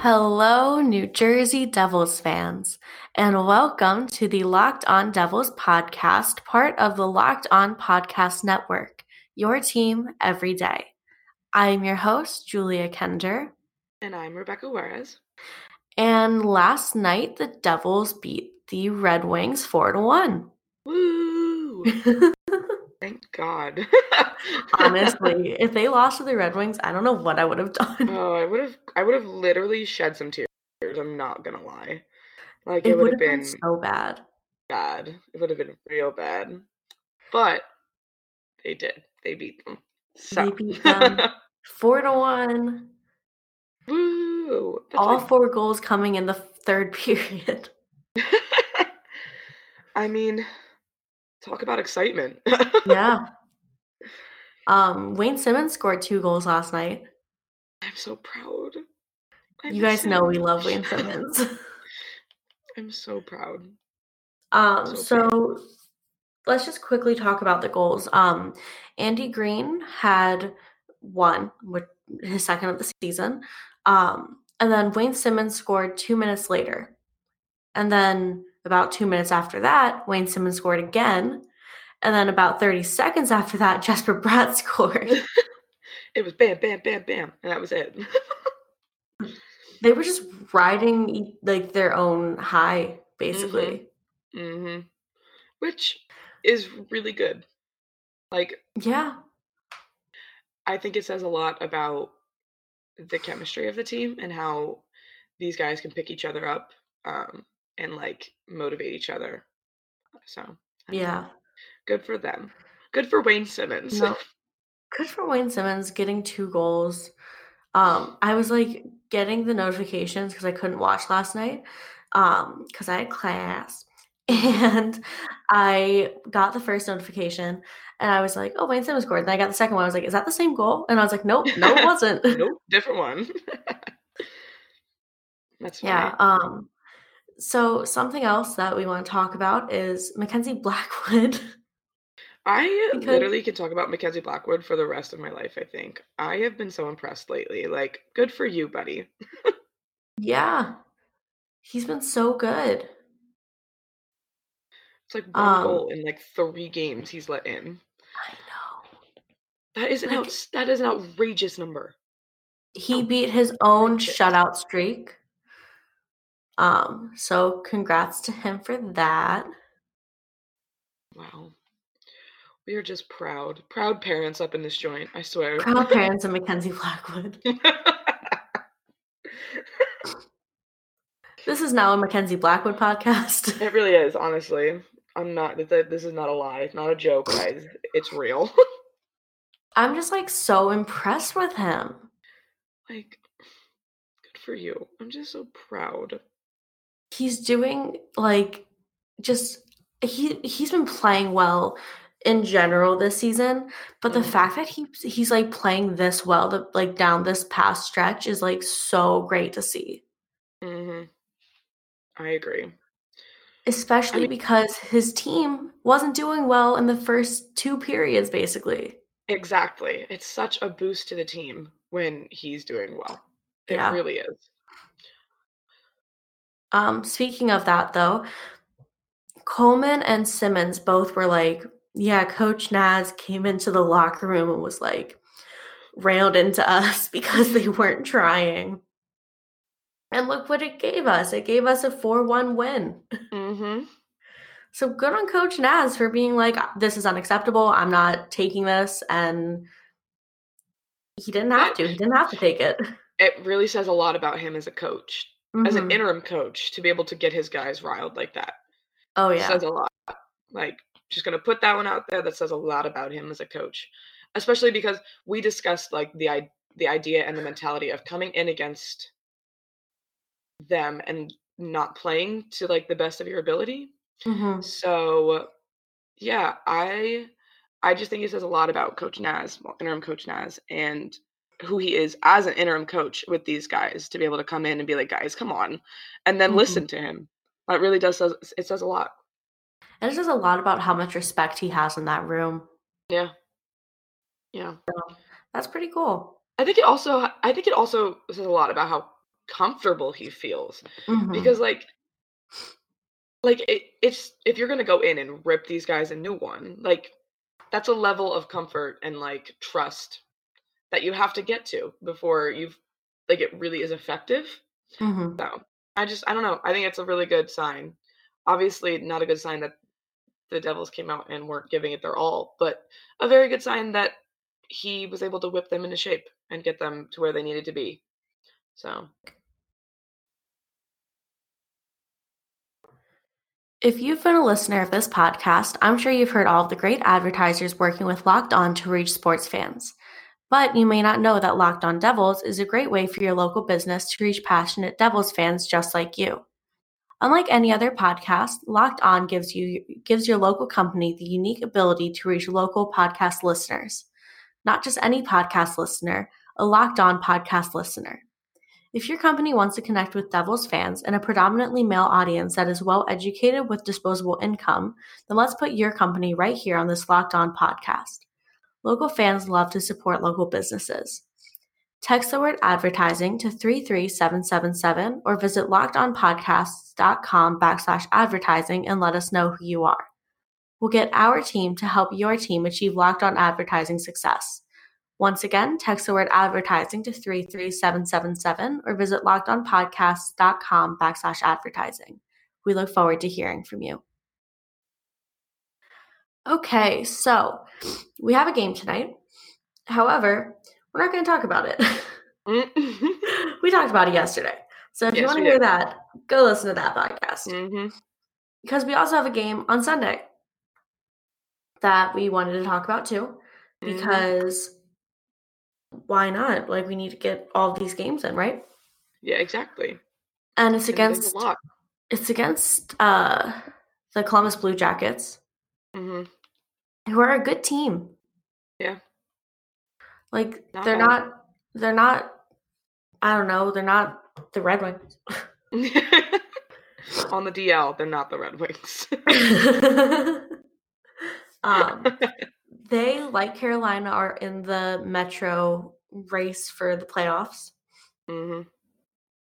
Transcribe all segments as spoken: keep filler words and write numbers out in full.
Hello, New Jersey Devils fans, and welcome to the Locked on Devils podcast, part of the Locked on Podcast Network, your team every day. I'm your host, Julia Kender. And I'm Rebecca Juarez. And last night, the Devils beat the Red Wings four to one. Woo! Thank God. Honestly, if they lost to the Red Wings, I don't know what I would have done. Oh, I would have I would have literally shed some tears. I'm not going to lie. Like it, it would have been, been so bad. Bad. It would have been real bad. But they did. They beat them. So. They beat them four to one. Woo! That's All like... four goals coming in the third period. I mean, talk about excitement. Yeah. Um, Wayne Simmons scored two goals last night. I'm so proud. I'm you guys so know much. We love Wayne Simmons. I'm so proud. Um, so, so proud. Let's just quickly talk about the goals. Um, Andy Green had one, which his second of the season. Um, and then Wayne Simmons scored two minutes later. And then about two minutes after that, Wayne Simmons scored again. And then about thirty seconds after that, Jesper Bratt scored. It was bam, bam, bam, bam. And that was it. They were just riding like their own high, basically. Mm-hmm. Mm-hmm. Which is really good. Like, yeah. I think it says a lot about the chemistry of the team and how these guys can pick each other up. Um, and like motivate each other. So I yeah. Know. Good for them. Good for Wayne Simmons. No. Good for Wayne Simmons getting two goals. Um, I was like getting the notifications because I couldn't watch last night um, because I had class. And I got the first notification and I was like, oh, Wayne Simmons scored. And I got the second one. I was like, is that the same goal? And I was like, nope, no, it wasn't. Nope, different one. That's funny. Yeah. Um, So something else that we want to talk about is Mackenzie Blackwood. I because... literally can talk about Mackenzie Blackwood for the rest of my life, I think. I have been so impressed lately. Like, good for you, buddy. Yeah. He's been so good. It's like one um, goal in like three games he's let in. I know. That is an, like, out- that is an outrageous number. He outrageous. beat his own outrageous. shutout streak. Um, so congrats to him for that. Wow. We are just proud. Proud parents up in this joint, I swear. Proud parents of Mackenzie Blackwood. This is now a Mackenzie Blackwood podcast. It really is, honestly. I'm not, this is not a lie. It's not a joke, guys. It's real. I'm just like so impressed with him. Like, good for you. I'm just so proud. He's doing, like, just, he, he's been playing well in general this season, but the mm. fact that he he's, like, playing this well, to, like, down this past stretch is, like, so great to see. Mm-hmm. I agree. Especially I mean, because his team wasn't doing well in the first two periods, basically. Exactly. It's such a boost to the team when he's doing well. It yeah. really is. Um, speaking of that, though, Coleman and Simmons both were like, yeah, Coach Naz came into the locker room and was like railed into us because they weren't trying. And look what it gave us. It gave us a four one win. Mm-hmm. So good on Coach Naz for being like, this is unacceptable. I'm not taking this. And he didn't have to. He didn't have to take it. It really says a lot about him as a coach. Mm-hmm. As an interim coach, to be able to get his guys riled like that. Oh, yeah. It says a lot. Like, just going to put that one out there. That says a lot about him as a coach. Especially because we discussed, like, the the idea and the mentality of coming in against them and not playing to, like, the best of your ability. Mm-hmm. So, yeah, I I just think it says a lot about Coach Naz, well, interim Coach Naz, and who he is as an interim coach with these guys to be able to come in and be like, guys, come on. And then mm-hmm. listen to him. That really does, says, it says a lot. And it says a lot about how much respect he has in that room. Yeah. Yeah. So, that's pretty cool. I think it also, I think it also says a lot about how comfortable he feels. Mm-hmm. Because like like it, it's if you're gonna go in and rip these guys a new one, like that's a level of comfort and like trust that you have to get to before you've like it really is effective. Mm-hmm. So I just I don't know. I think it's a really good sign. Obviously not a good sign that the Devils came out and weren't giving it their all, but a very good sign that he was able to whip them into shape and get them to where they needed to be. So if you've been a listener of this podcast, I'm sure you've heard all of the great advertisers working with Locked On to reach sports fans. But you may not know that Locked On Devils is a great way for your local business to reach passionate Devils fans just like you. Unlike any other podcast, Locked On gives you gives your local company the unique ability to reach local podcast listeners. Not just any podcast listener, a Locked On podcast listener. If your company wants to connect with Devils fans and a predominantly male audience that is well-educated with disposable income, then let's put your company right here on this Locked On podcast. Local fans love to support local businesses. Text the word advertising to three three seven seven seven or visit lockedonpodcasts.com backslash advertising and let us know who you are. We'll get our team to help your team achieve Locked On advertising success. Once again, text the word advertising to three three seven seven seven or visit lockedonpodcasts.com backslash advertising. We look forward to hearing from you. Okay, so we have a game tonight. However, we're not going to talk about it. We talked about it yesterday. So if yes, you want to hear did. that, go listen to that podcast. Mm-hmm. Because we also have a game on Sunday that we wanted to talk about too. Because... Mm-hmm. Why not? Like, we need to get all these games in, right? Yeah, exactly. And it's against a lot. It's against uh, the Columbus Blue Jackets, mm-hmm. who are a good team. Yeah, like not they're all. not. They're not. I don't know. They're not the Red Wings. On the D L, they're not the Red Wings. um. They, like Carolina, are in the Metro race for the playoffs. Mm-hmm.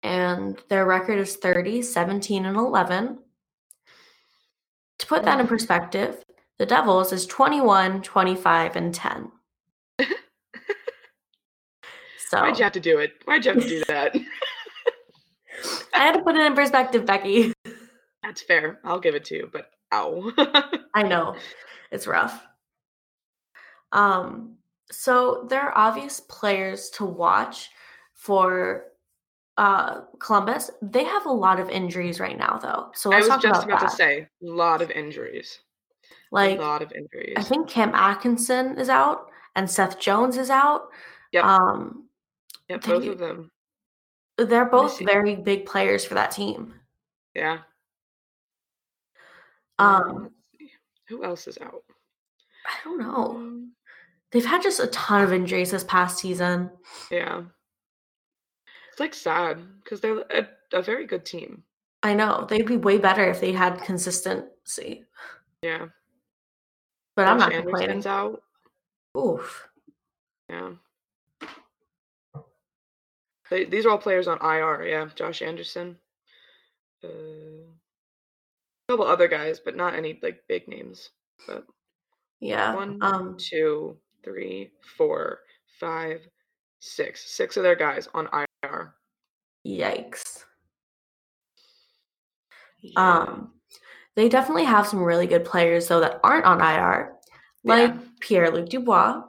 And their record is thirty, seventeen, and eleven. To put that in perspective, the Devils is twenty-one, twenty-five, and ten. So why'd you have to do it? Why'd you have to do that? I had to put it in perspective, Becky. That's fair. I'll give it to you, but ow. I know. It's rough. Um, so there are obvious players to watch for uh, Columbus. They have a lot of injuries right now, though. So let's I was talk just about, about to say, a lot of injuries. Like a lot of injuries. I think Cam Atkinson is out, and Seth Jones is out. Yep. Um, yep, both you, of them. They're both very big players for that team. Yeah. Um, who else is out? I don't know. They've had just a ton of injuries this past season. Yeah. It's like sad because they're a, a very good team. I know. They'd be way better if they had consistency. Yeah. But Josh I'm not Anderson's complaining. Out. Oof. Yeah. They, these are all players on I R. Yeah. Josh Anderson. Uh, a couple other guys, but not any like big names. But. Yeah. One, um, two, three, four, five, six. Six of their guys on I R. Yikes. Yeah. Um, they definitely have some really good players, though, that aren't on I R, like yeah. Pierre-Luc Dubois,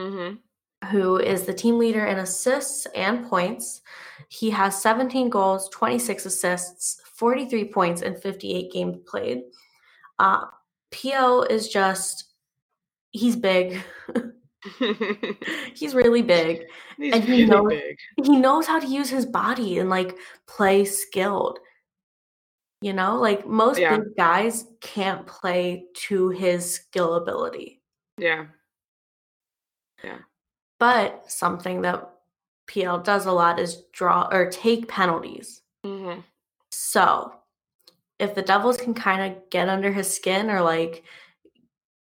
mm-hmm. who is the team leader in assists and points. He has seventeen goals, twenty-six assists, forty-three points, and fifty-eight games played. Uh, P O is just... He's big. He's really big. He's and he really knows, big. He knows how to use his body and, like, play skilled. You know? Like, most yeah. big guys can't play to his skill ability. Yeah. Yeah. But something that P L does a lot is draw or take penalties. Mm-hmm. So, if the Devils can kind of get under his skin or, like,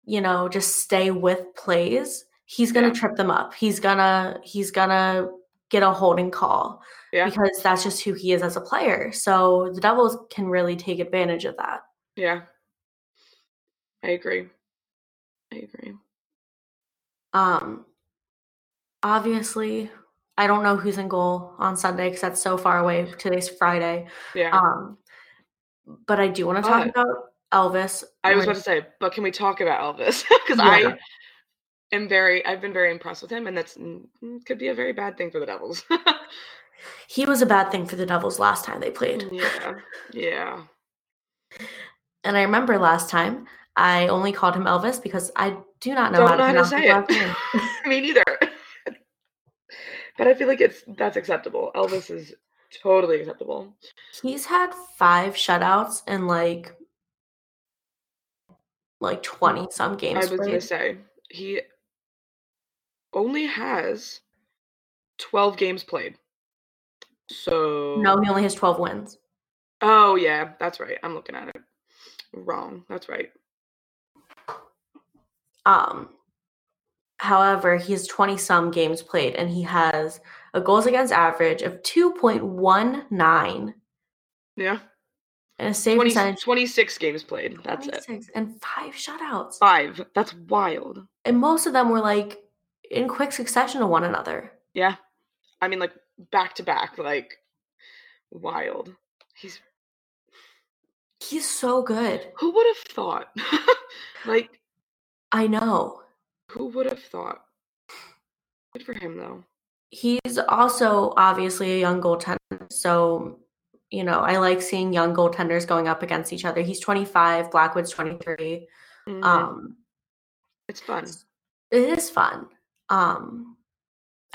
you know, just stay with plays, he's going to yeah. trip them up. He's going to, he's going to get a holding call. yeah. because that's just who he is as a player. So the Devils can really take advantage of that. Yeah. I agree. I agree. Um, obviously, I don't know who's in goal on Sunday because that's so far away. Today's Friday. Yeah. Um, but I do want to talk uh, about Elvis. I was about to say, but can we talk about Elvis? Because yeah. I... I'm very, I've been very impressed with him, and that's could be a very bad thing for the Devils. He was a bad thing for the Devils last time they played. Yeah, yeah. And I remember last time I only called him Elvis because I do not know, how, know to how to say it. Me neither. But I feel like it's that's acceptable. Elvis is totally acceptable. He's had five shutouts and like like twenty some games. I was played. gonna say. He only has twelve games played. So no, he only has twelve wins. Oh yeah, that's right. I'm looking at it wrong. That's right. Um, however, he has twenty some games played, and he has a goals against average of two point one nine. Yeah. And a save percentage. twenty-six games played. That's it. And five shutouts. Five. That's wild. And most of them were like in quick succession to one another. Yeah. I mean, like back to back, like wild. He's He's so good. Who would have thought? Like I know. Who would have thought? Good for him though. He's also obviously a young goaltender, so you know, I like seeing young goaltenders going up against each other. He's twenty-five, Blackwood's twenty-three. Mm-hmm. Um, it's fun. It is fun. Um,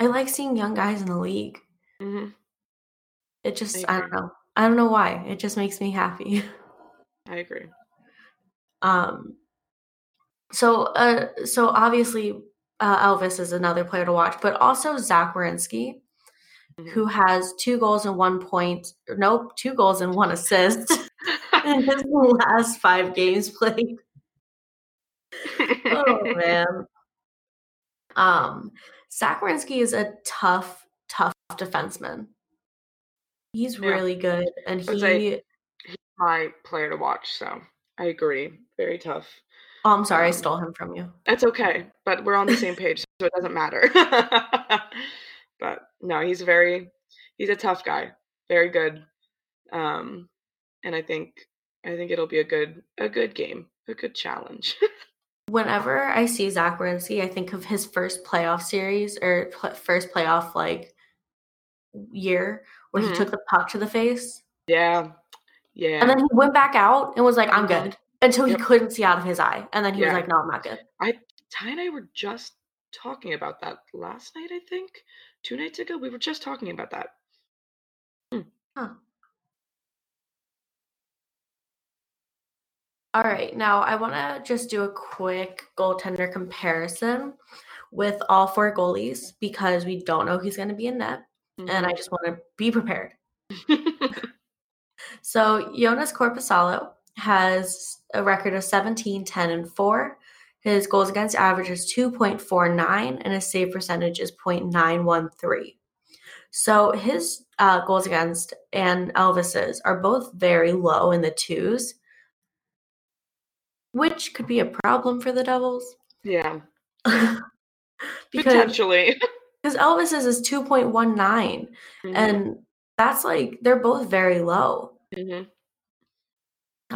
I like seeing young guys in the league. Mm-hmm. It just, I, I don't know. I don't know why. It just makes me happy. I agree. Um. So, uh, so obviously, uh, Elvis is another player to watch, but also Zach Wierenski, who has two goals and one point, nope, two goals and one assist in his last five games played. Oh, man. Um, Zach Wierenski is a tough, tough defenseman. He's yeah. really good, and he, a, he's my player to watch, so I agree. Very tough. Oh, I'm sorry, um, I stole him from you. That's okay, but we're on the same page, so it doesn't matter. But no, he's very, he's a tough guy, very good, um, and I think I think it'll be a good a good game, a good challenge. Whenever I see Zach Wierenski, I think of his first playoff series or pl- first playoff like year where mm-hmm. he took the puck to the face. Yeah, yeah. And then he went back out and was like, "I'm good," until he yep. couldn't see out of his eye, and then he yeah. was like, "No, I'm not good." I Ty and I were just talking about that last night, I think. Two nights ago, we were just talking about that. Hmm. Huh. All right, now I want to just do a quick goaltender comparison with all four goalies because we don't know who's going to be in net, mm-hmm. and I just want to be prepared. So Jonas Korpisalo has a record of seventeen, ten, and four. His goals against average is two point four nine, and his save percentage is point nine one three. So his uh, goals against and Elvis's are both very low in the twos, which could be a problem for the Devils. Yeah. because, Potentially. Because Elvis's is two point one nine, mm-hmm. and that's like they're both very low. Mm-hmm.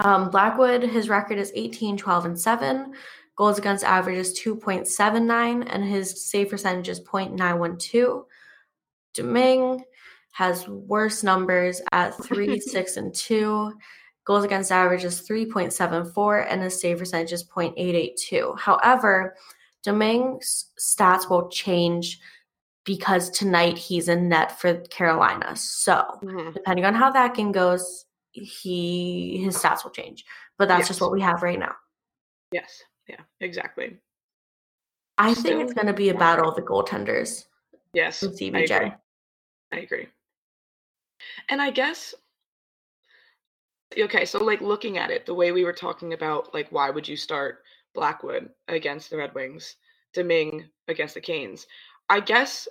Um, Blackwood, his record is eighteen, twelve, and seven. Goals against average is two point seven nine, and his save percentage is point nine one two. Domingue has worse numbers at three, six, and two. Goals against average is three point seven four, and his save percentage is point eight eight two. However, Domingue's stats will change because tonight he's in net for Carolina. So, mm-hmm. depending on how that game goes, he his stats will change. But that's yes. just what we have right now. Yes. Yeah, exactly. I Still, think it's going to be a battle of the goaltenders. Yes, I agree. I agree. And I guess, okay, so like looking at it, the way we were talking about, like, why would you start Blackwood against the Red Wings, Domingue against the Canes? I guess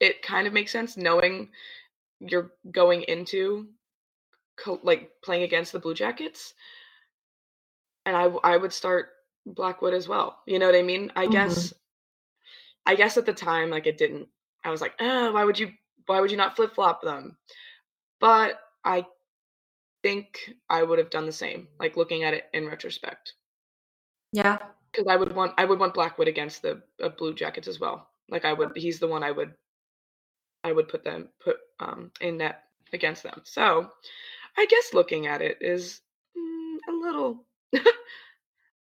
it kind of makes sense knowing you're going into co- like playing against the Blue Jackets. And I, I would start Blackwood as well. You know what I mean? I mm-hmm. guess, I guess at the time, like it didn't, I was like, oh, why would you, why would you not flip flop them? But I think I would have done the same, like looking at it in retrospect. Yeah. Cause I would want, I would want Blackwood against the uh, Blue Jackets as well. Like I would, he's the one I would, I would put them, put um, in net against them. So I guess looking at it is mm, a little,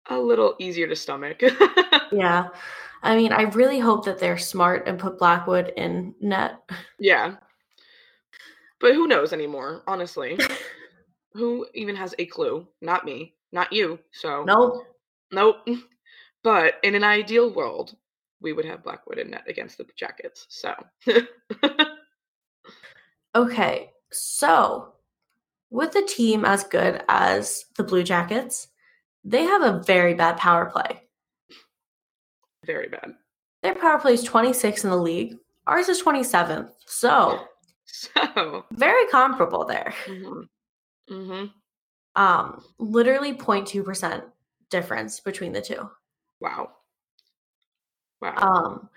a little easier to stomach. Yeah. I mean, I really hope that they're smart and put Blackwood in net. Yeah. But who knows anymore, honestly. Who even has a clue? Not me. Not you. So. Nope. Nope. But in an ideal world, we would have Blackwood in net against the Jackets. So. Okay. So, with a team as good as the Blue Jackets, they have a very bad power play. Very bad. Their power play is twenty-six in the league. Ours is twenty-seventh. So, so very comparable there. Mm-hmm. Mm-hmm. Um, literally zero point two percent difference between the two. Wow. Wow. Um,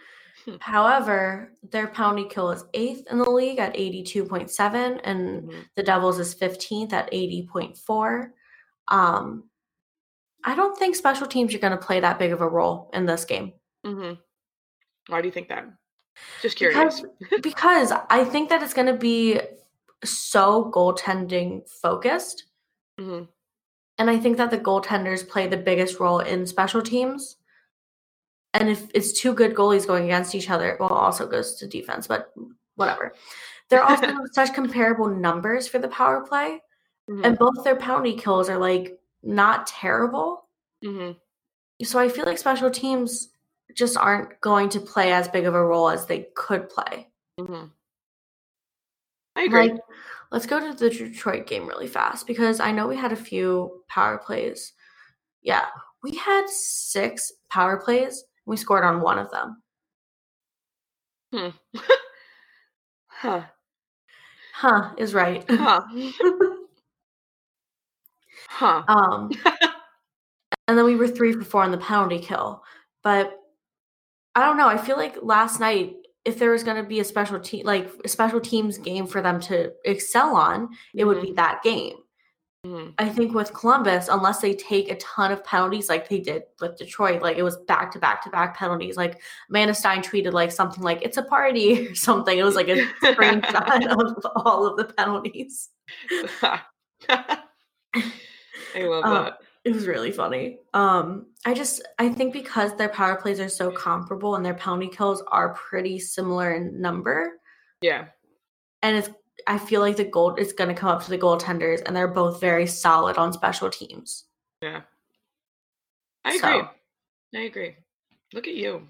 hmm. However, their penalty kill is eighth in the league at eighty-two point seven, and mm-hmm. the Devils is fifteenth at eighty point four. Um, I don't think special teams are going to play that big of a role in this game. Mm-hmm. Why do you think that? Just curious. Because, because I think that it's going to be so goaltending focused. Mm-hmm. And I think that the goaltenders play the biggest role in special teams. And if it's two good goalies going against each other, well, it also goes to defense, but whatever. They're also such comparable numbers for the power play. Mm-hmm. And both their penalty kills are like, not terrible. Mm-hmm. So I feel like special teams just aren't going to play as big of a role as they could play. Mm-hmm. I agree. Like, let's go to the Detroit game really fast because I know we had a few power plays. Yeah, we had six power plays. We scored on one of them. Hmm. Huh. Huh is right. Huh. Huh. Um, and then we were three for four on the penalty kill. But I don't know. I feel like last night, if there was going to be a special team, like a special teams game for them to excel on, it mm-hmm. would be that game. Mm-hmm. I think with Columbus, unless they take a ton of penalties like they did with Detroit, like it was back to back to back penalties. Like Amanda Stein tweeted like something like it's a party or something. It was like a screenshot of all of the penalties. I love that. Um, it was really funny. Um, I just, I think because their power plays are so comparable and their penalty kills are pretty similar in number. Yeah. And it's, I feel like the goal is going to come up to the goaltenders and they're both very solid on special teams. Yeah. I so. agree. I agree. Look at you.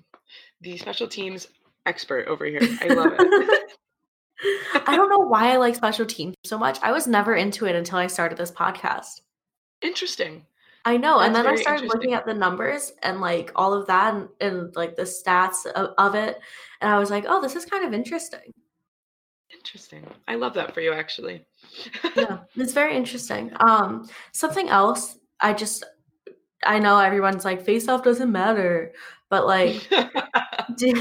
The special teams expert over here. I love it. I don't know why I like special teams so much. I was never into it until I started this podcast. Interesting. I know. That's and then I started looking at the numbers and like all of that and, and like the stats of, of it. And I was like, oh, this is kind of interesting. Interesting. I love that for you, actually. Yeah, it's very interesting. Um, something else, I just, I know everyone's like, face-off doesn't matter. But like, did,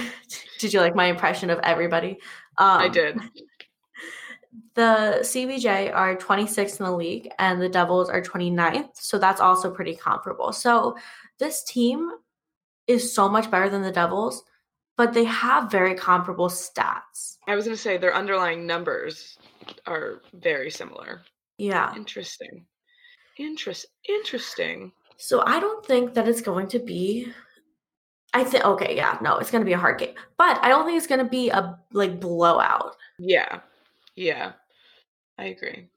did you like my impression of everybody? Um, I did. The C B J are twenty-sixth in the league and the Devils are twenty-ninth. So that's also pretty comparable. So this team is so much better than the Devils, but they have very comparable stats. I was going to say their underlying numbers are very similar. Yeah. Interesting. Interest. Interesting. So I don't think that it's going to be I think, okay, yeah, no, it's going to be a hard game. But I don't think it's going to be a, like, blowout. Yeah. Yeah. I agree.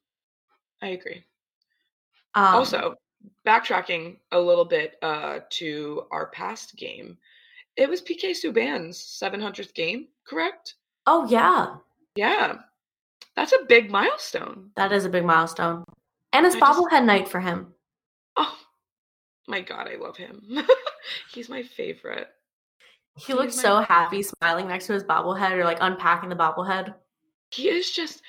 I agree. Um, also, backtracking a little bit uh, to our past game, it was P K Subban's seven hundredth game, correct? Oh, yeah. Yeah. That's a big milestone. That is a big milestone. And it's bobblehead just... night for him. Oh, my God, I love him. He's my favorite. He looked so happy smiling next to his bobblehead or like unpacking the bobblehead. He is just,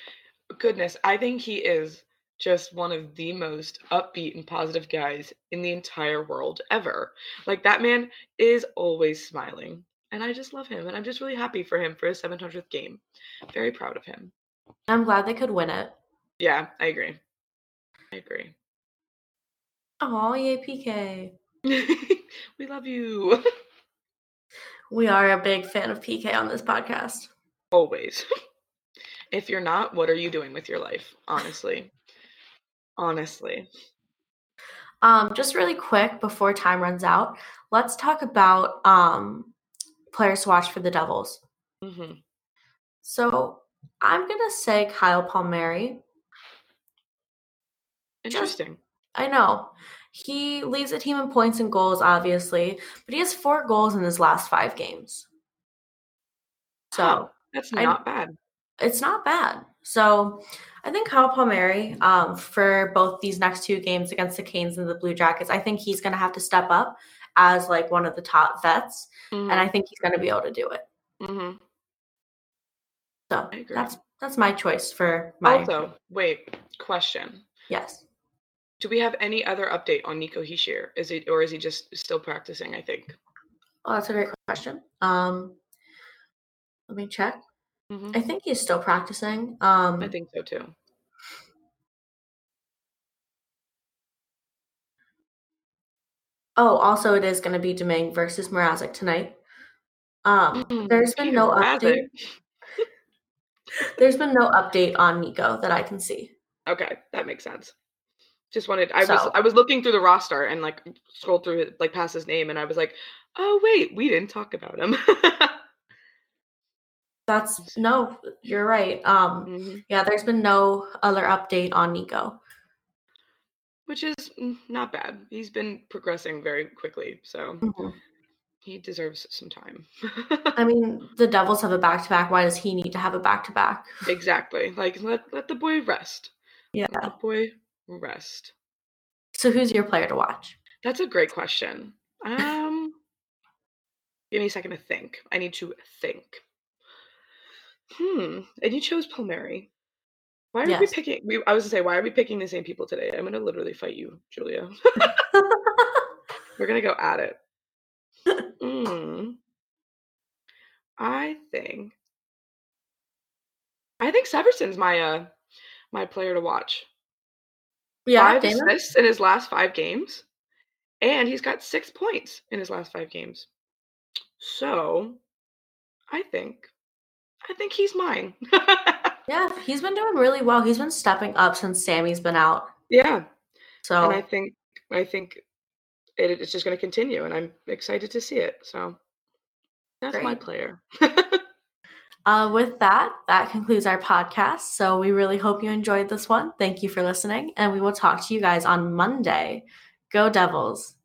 goodness, I think he is just one of the most upbeat and positive guys in the entire world ever. Like, that man is always smiling. And I just love him. And I'm just really happy for him for his seven hundredth game. Very proud of him. I'm glad they could win it. Yeah, I agree. I agree. Oh, yay, P K. We love you. We are a big fan of P K on this podcast. Always. If you're not, what are you doing with your life? Honestly. Honestly. Um, just really quick before time runs out, let's talk about um, player swatch for the Devils. Mm-hmm. So I'm going to say Kyle Palmieri. Interesting. Just, I know. He leads the team in points and goals, obviously, but he has four goals in his last five games. So huh, that's not I, bad. It's not bad. So I think Kyle Palmieri, um, for both these next two games against the Canes and the Blue Jackets, I think he's going to have to step up as like one of the top vets, mm-hmm. and I think he's going to be able to do it. Mm-hmm. So that's that's my choice for my. Also, wait, question. Yes. Do we have any other update on Nico Hischier? Is it, or is he just still practicing, I think? Oh, that's a great question. Um, let me check. Mm-hmm. I think he's still practicing. Um, I think so, too. Oh, also, it is going to be Domingue versus Mrazek tonight. Um, mm-hmm. There's been no update. There's been no update on Nico that I can see. Okay, that makes sense. Just wanted, I so. was I was looking through the roster and like scrolled through like past his name and I was like, oh wait, we didn't talk about him. That's, no, you're right. Um, mm-hmm. Yeah, there's been no other update on Nico. Which is not bad. He's been progressing very quickly, so mm-hmm. he deserves some time. I mean, the Devils have a back-to-back. Why does he need to have a back-to-back? Exactly. Like, let, let the boy rest. Yeah. Let the boy rest. So who's your player to watch? That's a great question. Um, give me a second to think. I need to think. Hmm. And you chose Palmieri. Why are yes. we picking? We, I was gonna say, why are we picking the same people today? I'm gonna literally fight you, Julia. We're gonna go at it. Mm. I think. I think Severson's my uh my player to watch. Yeah, five Damon. assists in his last five games, and he's got six points in his last five games. So, I think, I think he's mine. Yeah, he's been doing really well. He's been stepping up since Sammy's been out. Yeah. So, and I think, I think it, it's just going to continue, and I'm excited to see it. So, that's great. My player. Uh, with that, that concludes our podcast. So we really hope you enjoyed this one. Thank you for listening, and we will talk to you guys on Monday. Go Devils!